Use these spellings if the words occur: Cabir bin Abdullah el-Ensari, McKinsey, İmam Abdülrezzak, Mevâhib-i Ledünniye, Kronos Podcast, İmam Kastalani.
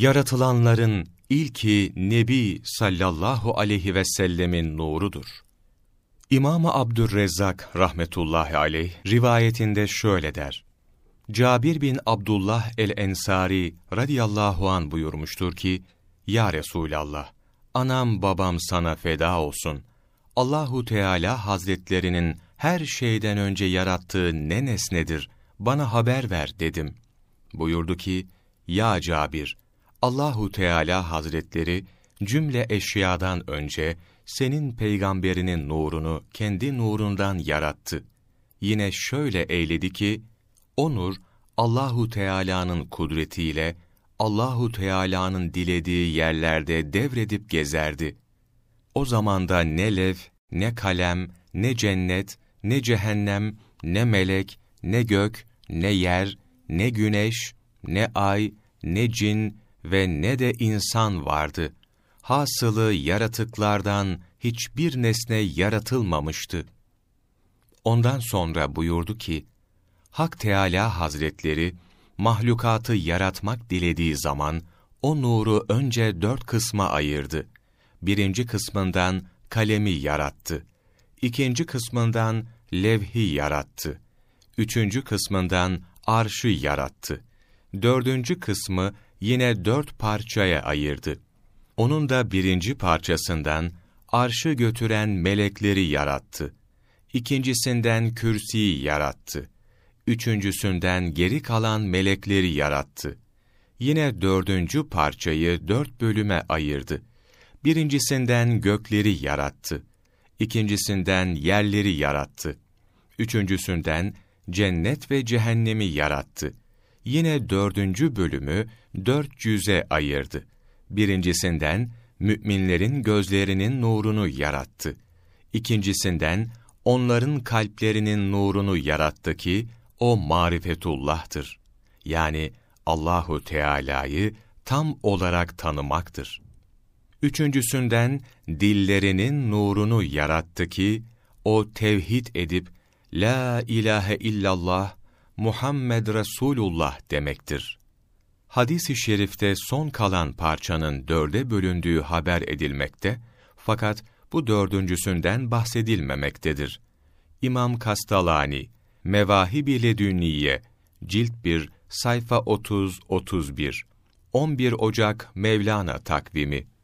yaratılanların ilki Nebi sallallahu aleyhi ve sellemin nurudur. İmam Abdülrezzak rahmetullahi aleyh rivayetinde şöyle der: Cabir bin Abdullah el-Ensari radiyallahu an buyurmuştur ki, Ya Resulallah, anam babam sana feda olsun. Allahu Teala Hazretlerinin her şeyden önce yarattığı ne nesnedir, bana haber ver dedim. Buyurdu ki, Ya Cabir, Allahu Teala Hazretleri cümle eşyadan önce senin peygamberinin nurunu kendi nurundan yarattı. Yine şöyle eyledi ki, o nur Allahu Teala'nın kudretiyle Allahu Teala'nın dilediği yerlerde devredip gezerdi. O zamanda ne lef, ne kalem, ne cennet, ne cehennem, ne melek, ne gök, ne yer, ne güneş, ne ay, ne cin ve ne de insan vardı. Hasılı yaratıklardan hiçbir nesne yaratılmamıştı. Ondan sonra buyurdu ki, Hak Teâlâ Hazretleri, mahlukatı yaratmak dilediği zaman, o nuru önce 4 kısma ayırdı. Birinci kısmından kalemi yarattı. İkinci kısmından levhi yarattı. Üçüncü kısmından arşı yarattı. Dördüncü kısmı yine 4 parçaya ayırdı. Onun da birinci parçasından arşı götüren melekleri yarattı. İkincisinden kürsüyü yarattı. Üçüncüsünden geri kalan melekleri yarattı. Yine 4. parçayı 4 bölüme ayırdı. Birincisinden gökleri yarattı. İkincisinden yerleri yarattı. Üçüncüsünden cennet ve cehennemi yarattı. Yine 4. bölümü 400'e ayırdı. Birincisinden müminlerin gözlerinin nurunu yarattı. İkincisinden onların kalplerinin nurunu yarattı ki, o marifetullah'tır. Yani Allahu Teala'yı tam olarak tanımaktır. Üçüncüsünden dillerinin nurunu yarattı ki, o tevhid edip, La ilahe illallah, Muhammed Resulullah demektir. Hadis-i şerifte son kalan parçanın 4'e bölündüğü haber edilmekte, fakat bu 4.'sünden bahsedilmemektedir. İmam Kastalani, Mevâhib-i Ledünniye, Cilt 1, sayfa 30-31, 11 Ocak Mevlana takvimi.